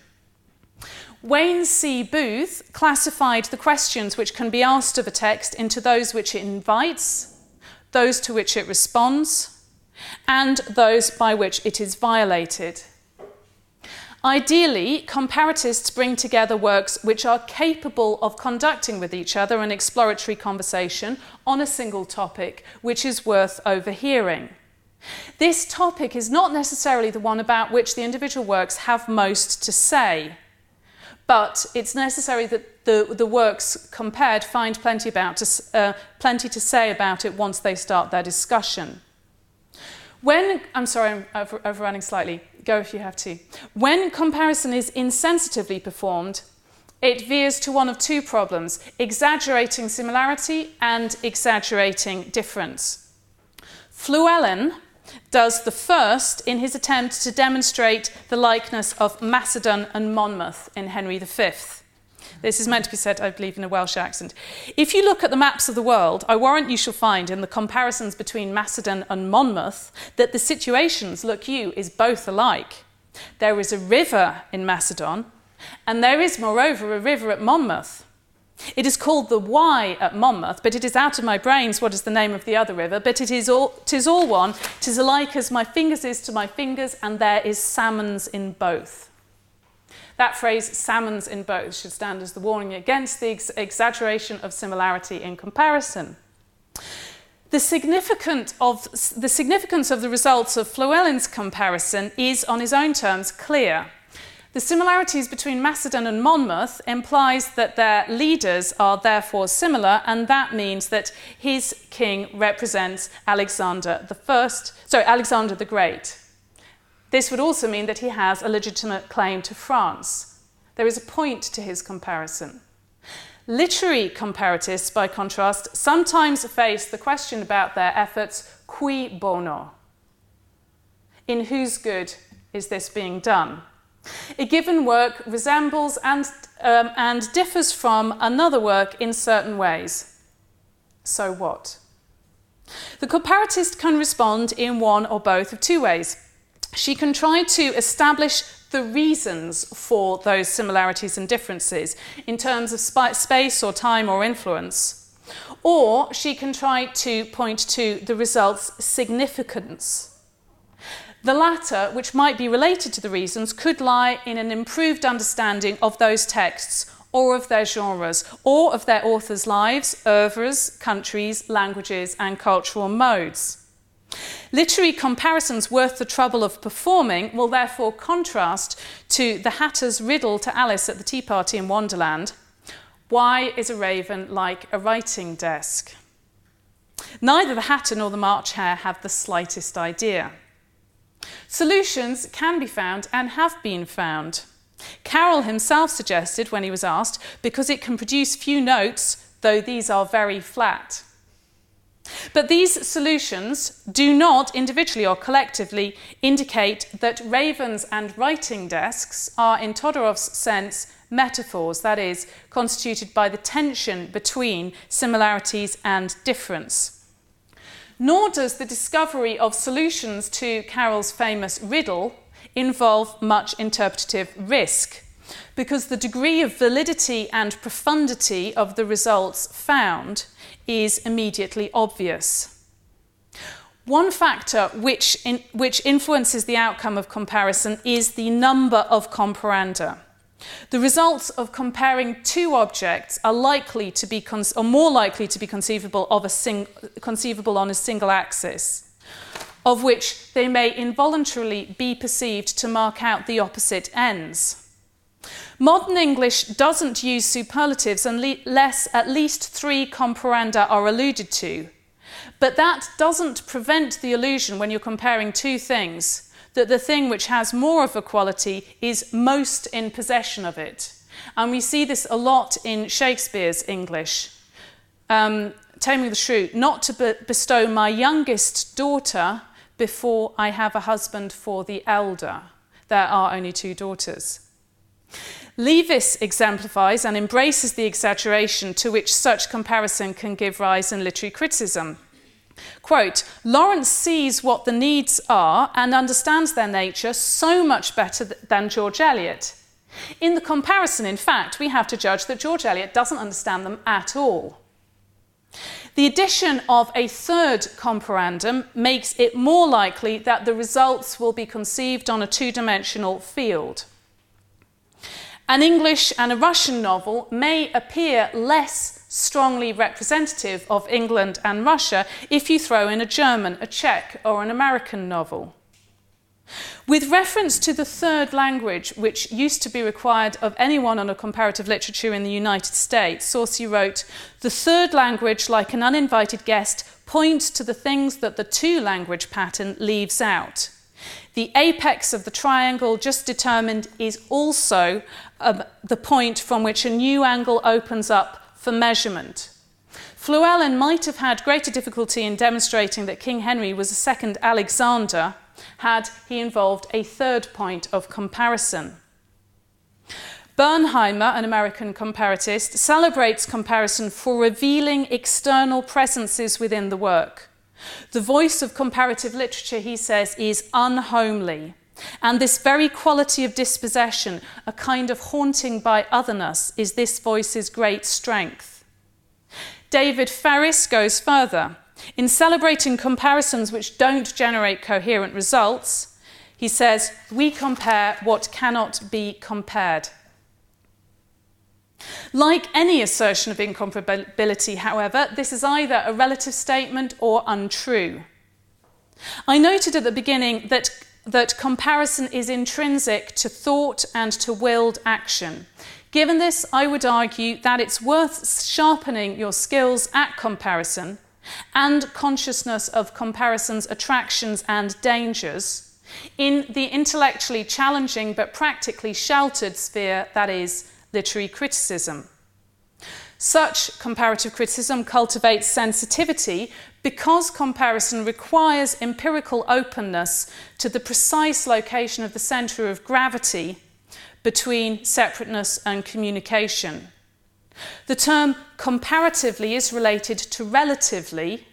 Wayne C. Booth classified the questions which can be asked of a text into those which it invites, those to which it responds, and those by which it is violated. Ideally, comparatists bring together works which are capable of conducting with each other an exploratory conversation on a single topic which is worth overhearing. This topic is not necessarily the one about which the individual works have most to say, but it's necessary that the, the works compared find plenty, about to, uh, plenty to say about it once they start their discussion. When, I'm sorry, I'm over, overrunning slightly. Go if you have to. When comparison is insensitively performed, it veers to one of two problems: exaggerating similarity and exaggerating difference. Fluellen does the first in his attempt to demonstrate the likeness of Macedon and Monmouth in Henry the Fifth. This is meant to be said, I believe, in a Welsh accent. If you look at the maps of the world, I warrant you shall find in the comparisons between Macedon and Monmouth that the situations, look you, is both alike. There is a river in Macedon, and there is, moreover, a river at Monmouth. It is called the Wye at Monmouth, but it is out of my brains what is the name of the other river, but it is all, 'tis all one, 'tis alike as my fingers is to my fingers, and there is salmons in both. That phrase, salmons in both, should stand as the warning against the ex- exaggeration of similarity in comparison. The, significant of, the significance of the results of Fluellen's comparison is, on his own terms, clear. The similarities between Macedon and Monmouth implies that their leaders are therefore similar, and that means that his king represents Alexander the First, sorry, Alexander the Great. This would also mean that he has a legitimate claim to France. There is a point to his comparison. Literary comparatists, by contrast, sometimes face the question about their efforts, cui bono? In whose good is this being done? A given work resembles and, um, and differs from another work in certain ways. So what? The comparatist can respond in one or both of two ways. She can try to establish the reasons for those similarities and differences in terms of sp- space or time or influence, or she can try to point to the result's significance. The latter, which might be related to the reasons, could lie in an improved understanding of those texts or of their genres, or of their authors' lives, oeuvres, countries, languages, and cultural modes. Literary comparisons worth the trouble of performing will therefore contrast to the Hatter's riddle to Alice at the Tea Party in Wonderland. Why is a raven like a writing desk? Neither the Hatter nor the March Hare have the slightest idea. Solutions can be found and have been found. Carroll himself suggested, when he was asked, because it can produce few notes, though these are very flat. But these solutions do not, individually or collectively, indicate that ravens and writing desks are, in Todorov's sense, metaphors, that is, constituted by the tension between similarities and difference. Nor does the discovery of solutions to Carroll's famous riddle involve much interpretative risk, because the degree of validity and profundity of the results found is immediately obvious. One factor which, in, which influences the outcome of comparison is the number of comparanda. The results of comparing two objects are likely to be con- or more likely to be conceivable, of a sing- conceivable on a single axis, of which they may involuntarily be perceived to mark out the opposite ends. Modern English doesn't use superlatives unless at least three comparanda are alluded to. But that doesn't prevent the illusion, when you're comparing two things, that the thing which has more of a quality is most in possession of it. And we see this a lot in Shakespeare's English. Um, Taming of the Shrew, not to be- bestow my youngest daughter before I have a husband for the elder. There are only two daughters. Leavis exemplifies and embraces the exaggeration to which such comparison can give rise in literary criticism. Quote, Lawrence sees what the needs are and understands their nature so much better th- than George Eliot. In the comparison, in fact, we have to judge that George Eliot doesn't understand them at all. The addition of a third comparandum makes it more likely that the results will be conceived on a two-dimensional field. An English and a Russian novel may appear less strongly representative of England and Russia if you throw in a German, a Czech, or an American novel. With reference to the third language, which used to be required of anyone on a comparative literature in the United States, Saucy wrote, the third language, like an uninvited guest, points to the things that the two-language pattern leaves out. The apex of the triangle just determined is also uh, the point from which a new angle opens up for measurement. Fluellen might have had greater difficulty in demonstrating that King Henry was a second Alexander had he involved a third point of comparison. Bernheimer, an American comparatist, celebrates comparison for revealing external presences within the work. The voice of comparative literature, he says, is unhomely, and this very quality of dispossession, a kind of haunting by otherness, is this voice's great strength. David Ferris goes further. In celebrating comparisons which don't generate coherent results, he says, we compare what cannot be compared. Like any assertion of incomparability, however, this is either a relative statement or untrue. I noted at the beginning that, that comparison is intrinsic to thought and to willed action. Given this, I would argue that it's worth sharpening your skills at comparison and consciousness of comparison's attractions and dangers in the intellectually challenging but practically sheltered sphere that is literary criticism. Such comparative criticism cultivates sensitivity because comparison requires empirical openness to the precise location of the centre of gravity between separateness and communication. The term comparatively is related to relatively,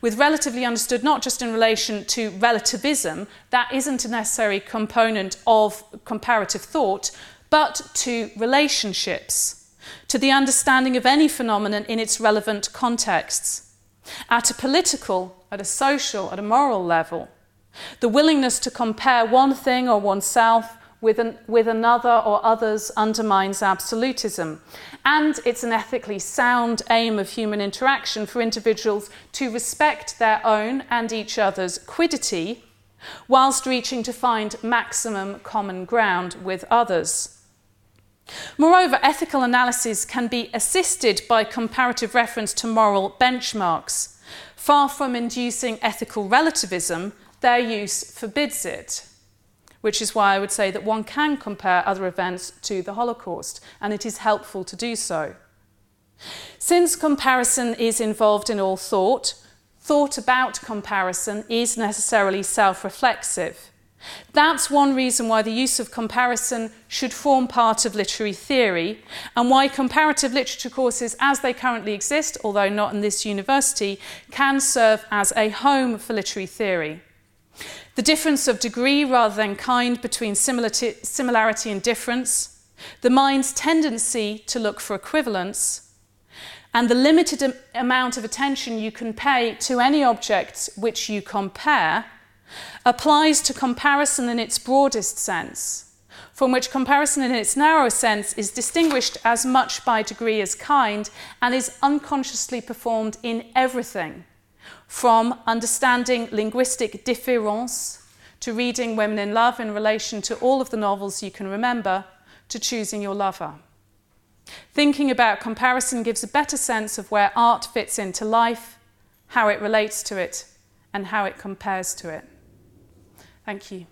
with relatively understood not just in relation to relativism, that isn't a necessary component of comparative thought, but to relationships, to the understanding of any phenomenon in its relevant contexts. At a political, at a social, at a moral level, the willingness to compare one thing or oneself with, an, with another or others undermines absolutism. And it's an ethically sound aim of human interaction for individuals to respect their own and each other's quiddity, whilst reaching to find maximum common ground with others. Moreover, ethical analyses can be assisted by comparative reference to moral benchmarks. Far from inducing ethical relativism, their use forbids it, which is why I would say that one can compare other events to the Holocaust, and it is helpful to do so. Since comparison is involved in all thought, thought about comparison is necessarily self-reflexive. That's one reason why the use of comparison should form part of literary theory, and why comparative literature courses, as they currently exist, although not in this university, can serve as a home for literary theory. The difference of degree rather than kind between similarity and difference, the mind's tendency to look for equivalence, and the limited amount of attention you can pay to any objects which you compare, applies to comparison in its broadest sense, from which comparison in its narrower sense is distinguished as much by degree as kind and is unconsciously performed in everything, from understanding linguistic différence, to reading Women in Love in relation to all of the novels you can remember, to choosing your lover. Thinking about comparison gives a better sense of where art fits into life, how it relates to it, and how it compares to it. Thank you.